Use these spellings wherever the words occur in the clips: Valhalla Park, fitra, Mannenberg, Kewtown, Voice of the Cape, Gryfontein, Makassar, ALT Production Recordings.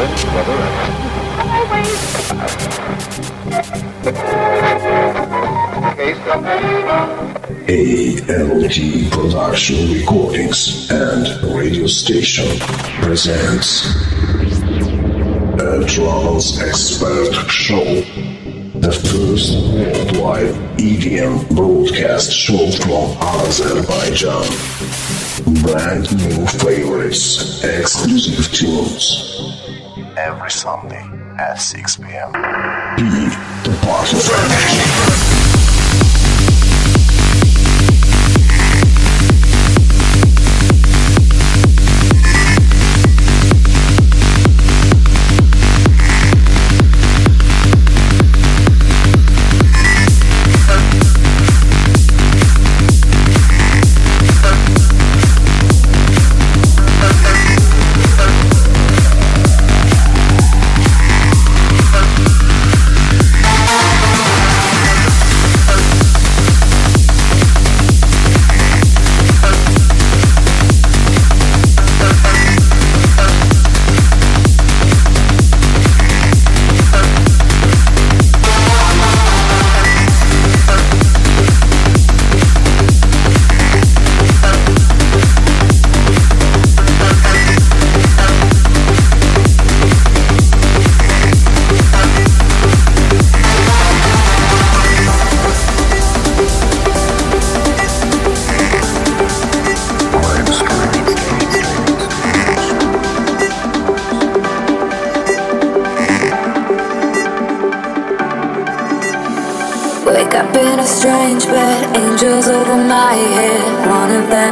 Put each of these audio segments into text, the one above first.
ALT Production Recordings and Radio Station presents a trance expert show, the first worldwide EDM broadcast show from Azerbaijan. Brand new favorites, exclusive tunes. Every Sunday at 6 p.m. Be the part of energy.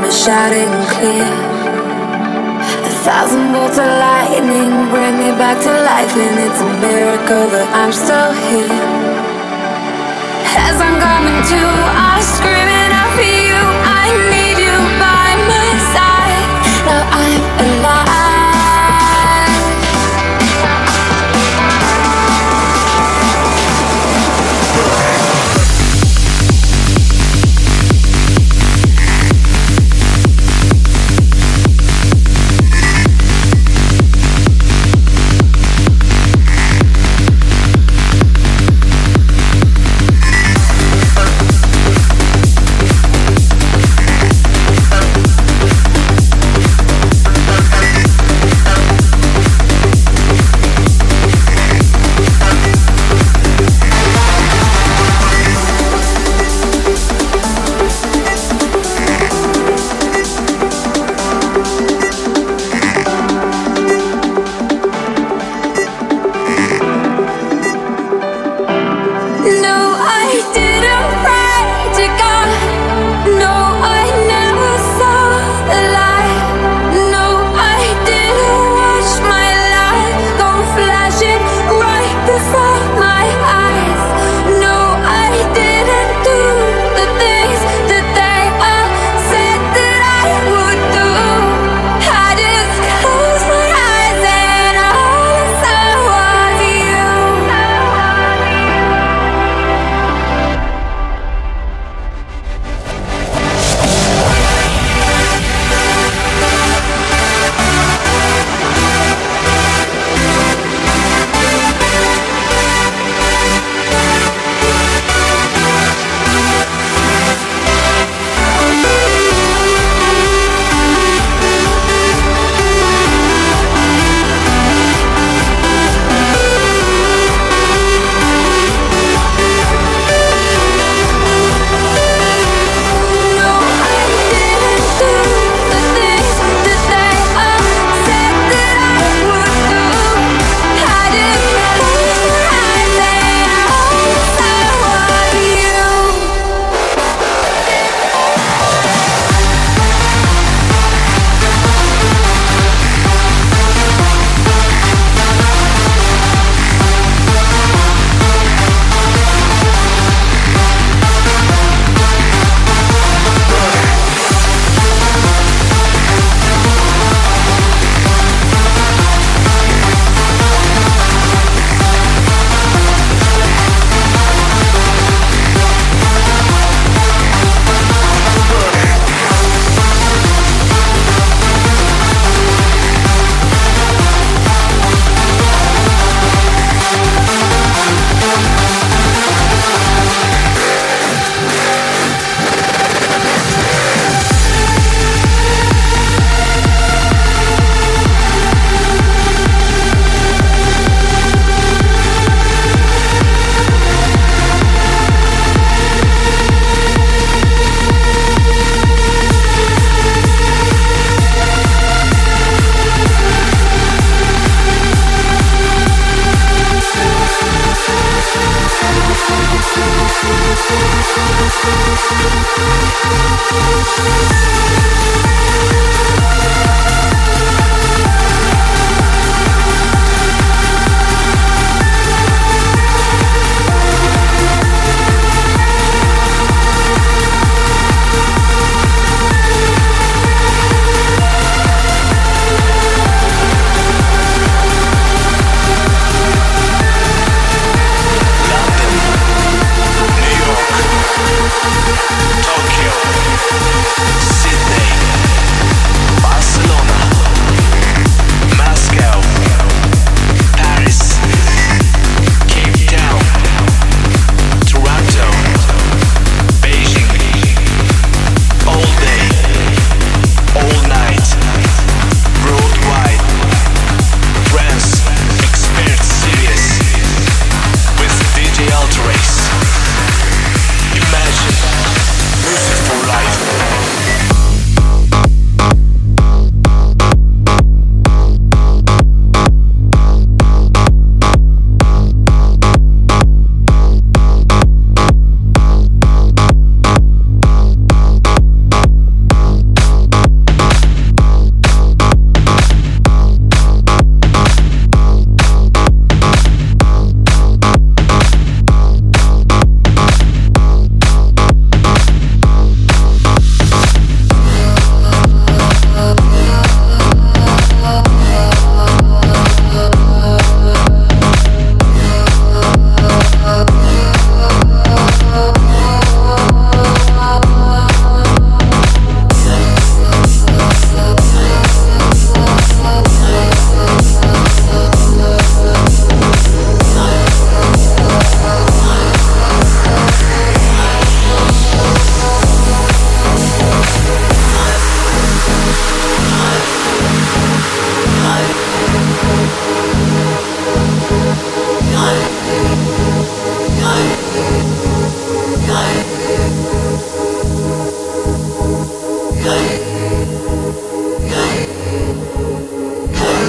Shouting clear, 1,000 bolts of lightning bring me back to life, and it's a miracle that I'm still here. As I'm coming to, I'm screaming out for you. I need you by my side. Now I'm alive.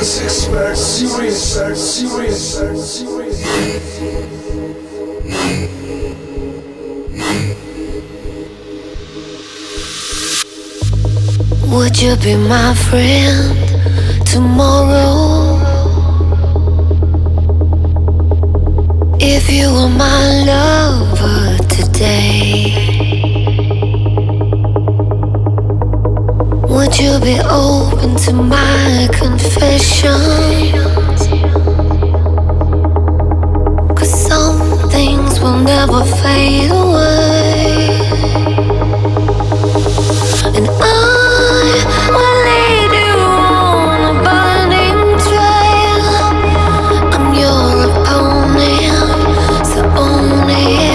Would you be my friend tomorrow? If you were my lover today, would you be open to my confessions? 'Cause some things will never fade away, and I will lead you on a burning trail. I'm your opponent, so own it.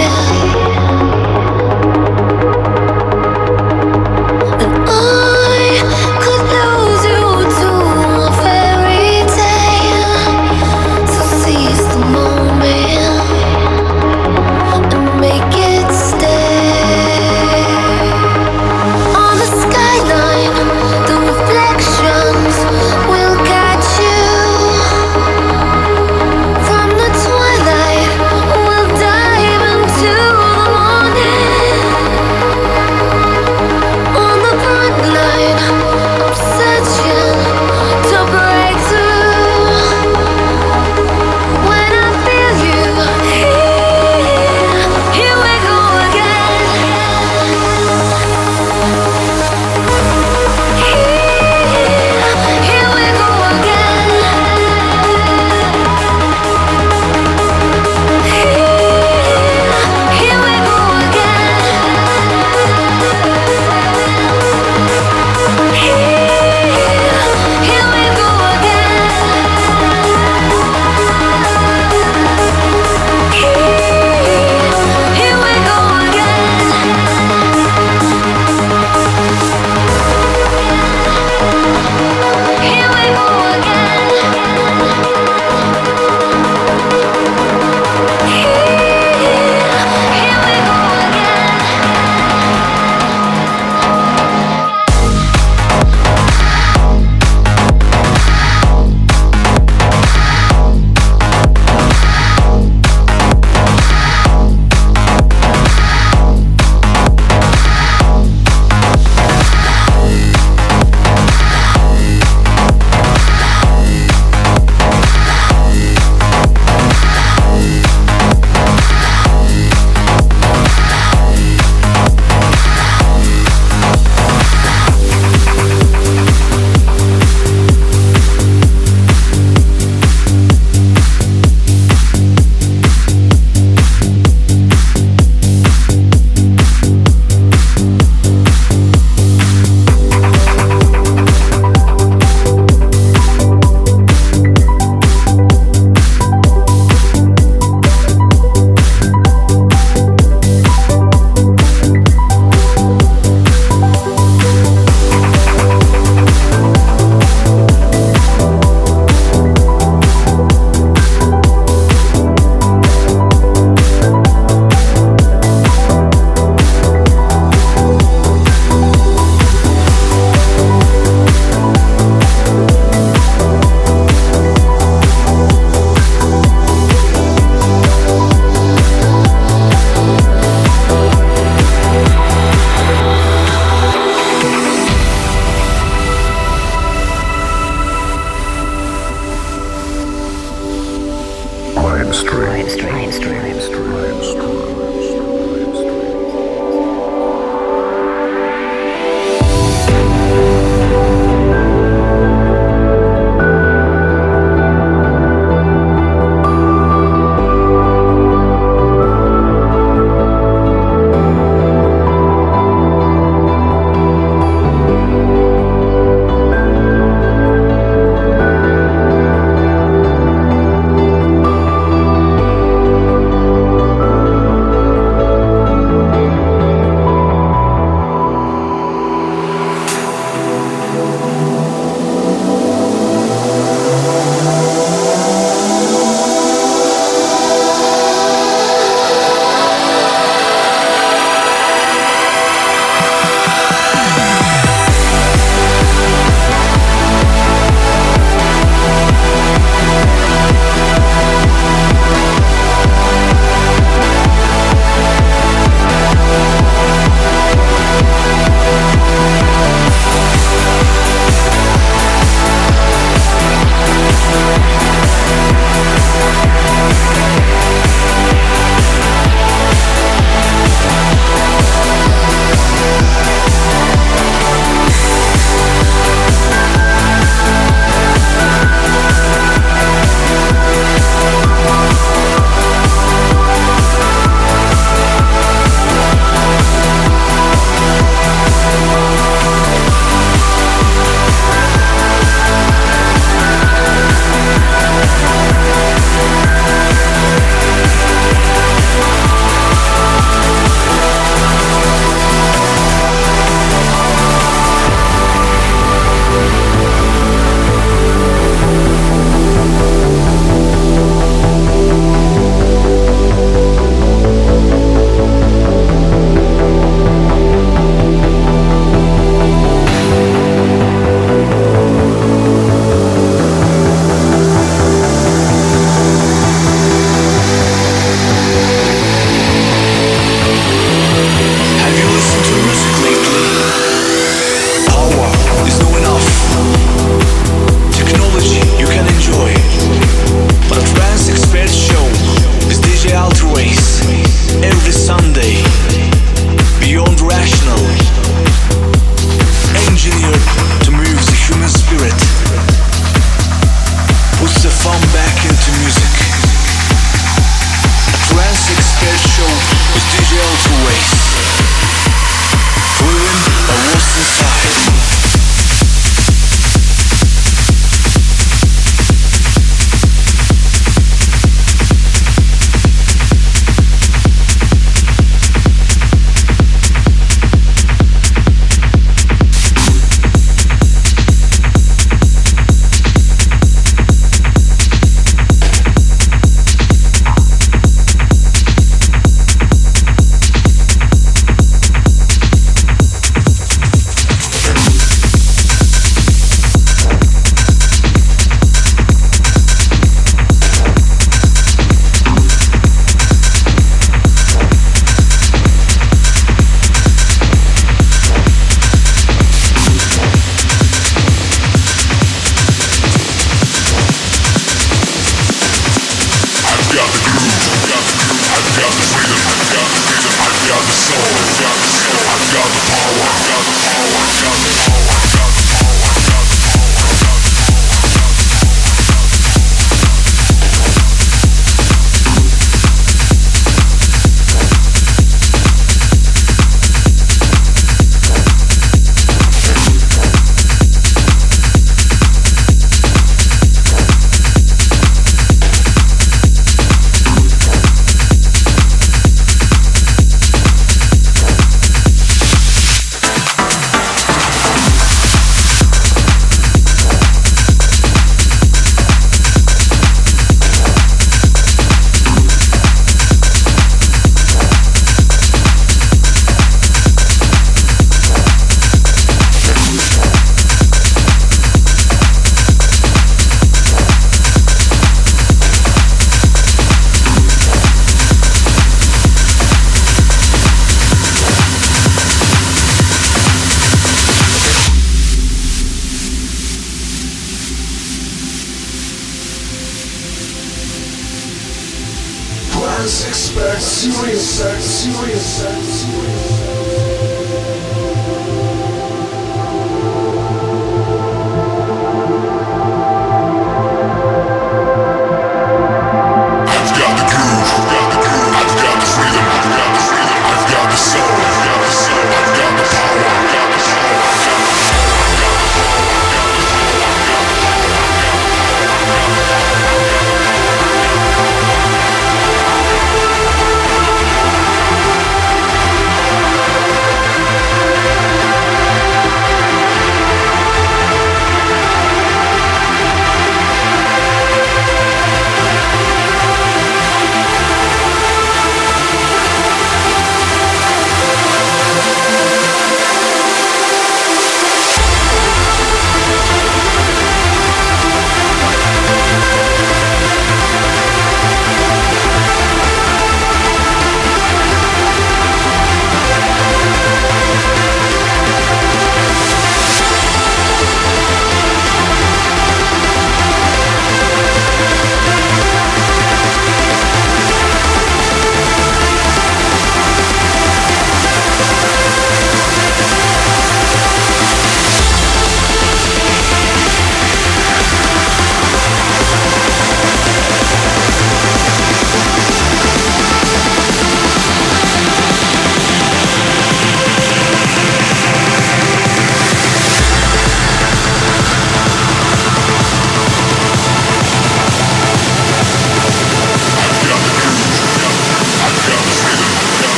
as expects, you insects, you insects, you insects.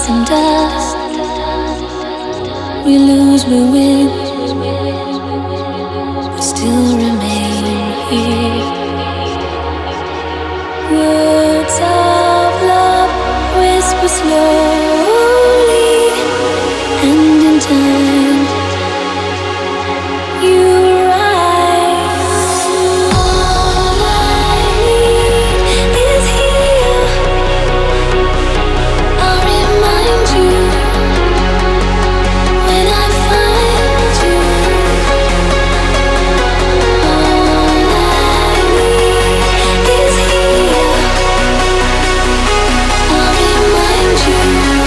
stars and dust. We lose, we win, but still remain here. Words of love whisper slowly, and in time you rise. All I need is here. I'll remind you when I find you. All I need is here. I'll remind you.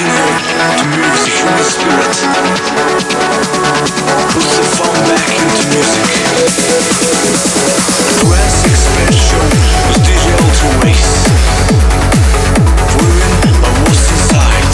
engineered to move the human spirit. Puts the phone back into music. The classic special was digital to waste. Women are what's inside.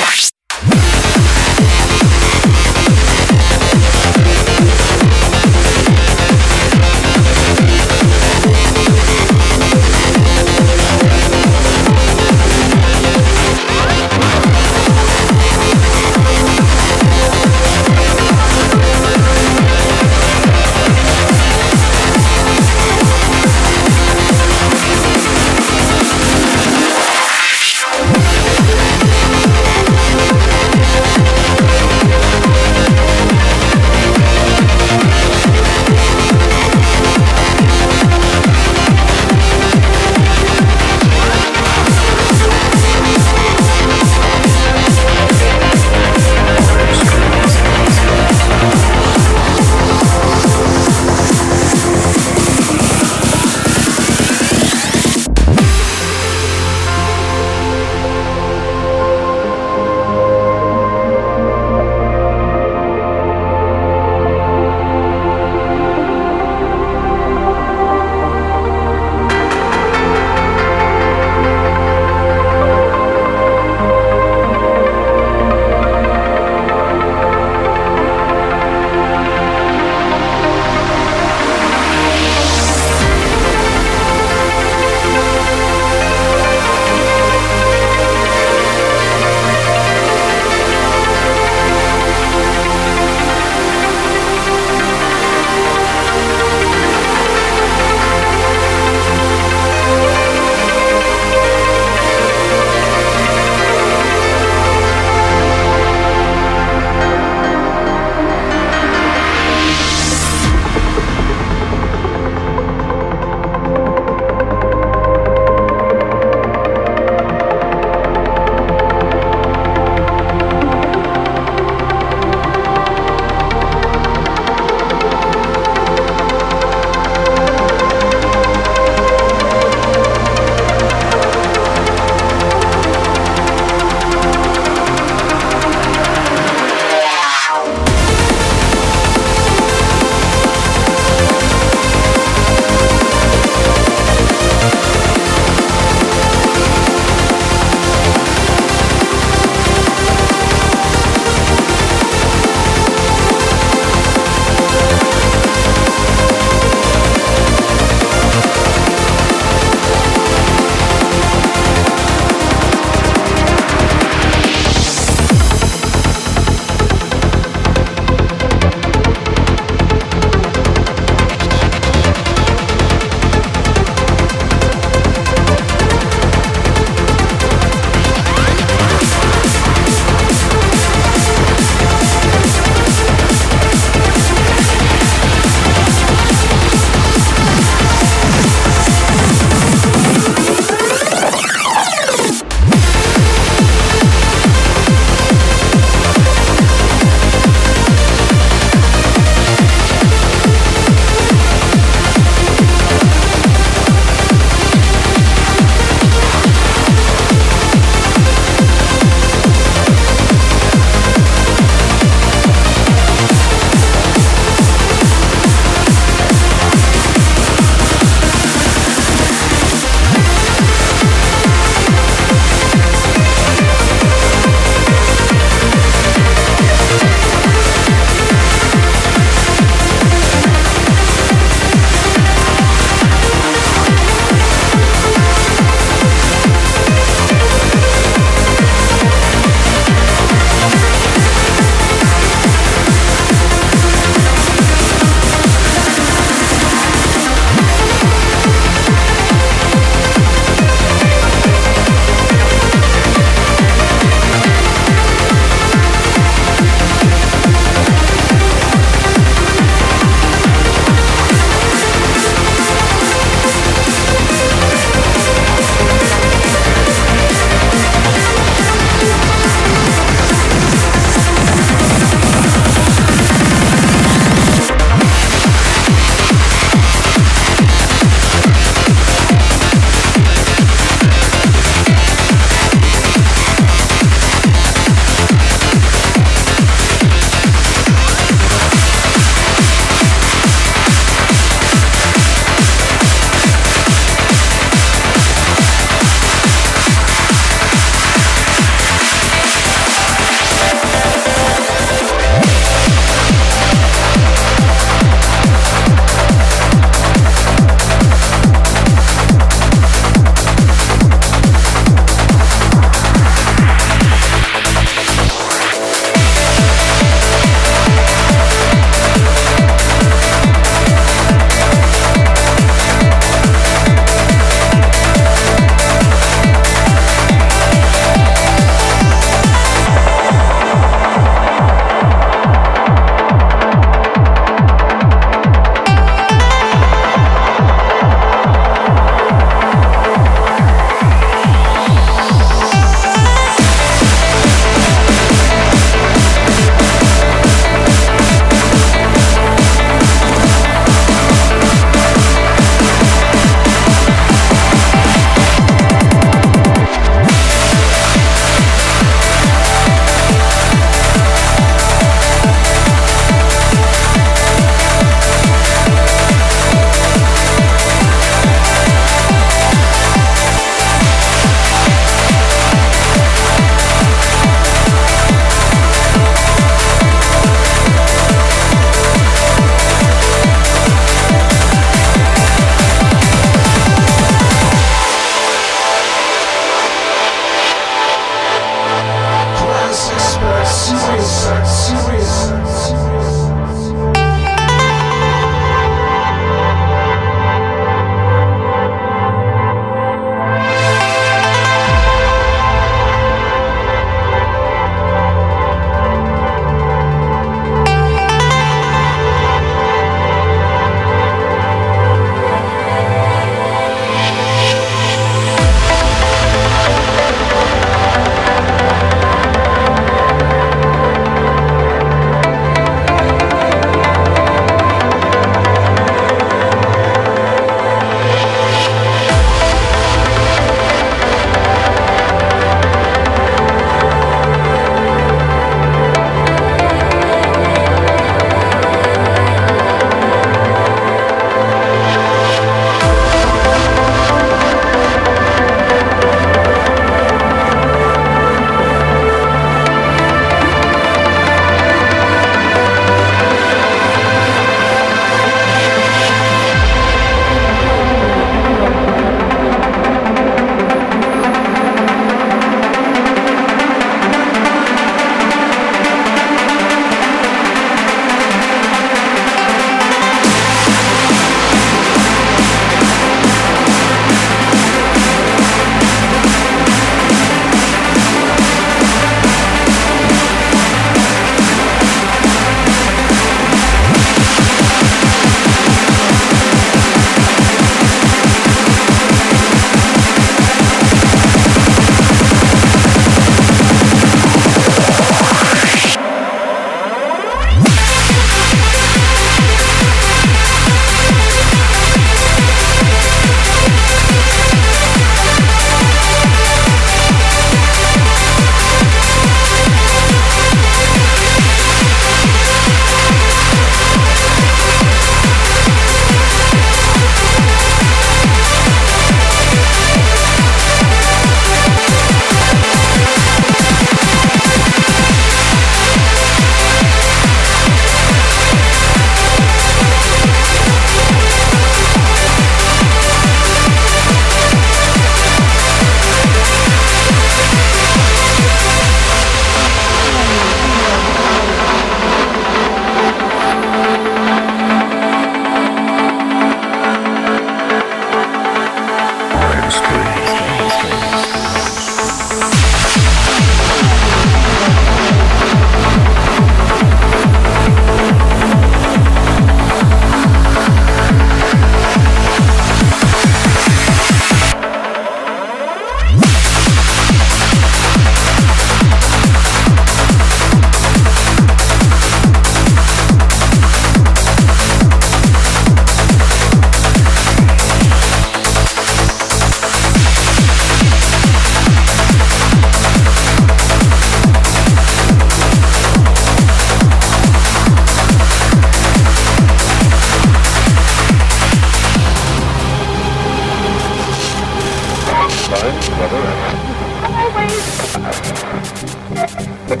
ALT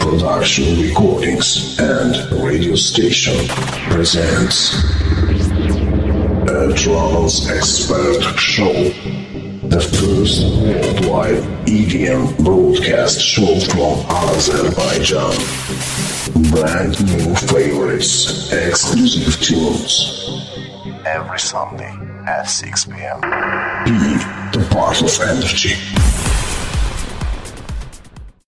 Production Recordings and Radio Station presents a Trance Expert Show, the first worldwide EDM broadcast show from Azerbaijan. Brand new favorites, exclusive tunes. Every Sunday at 6 p.m. Be the part of energy.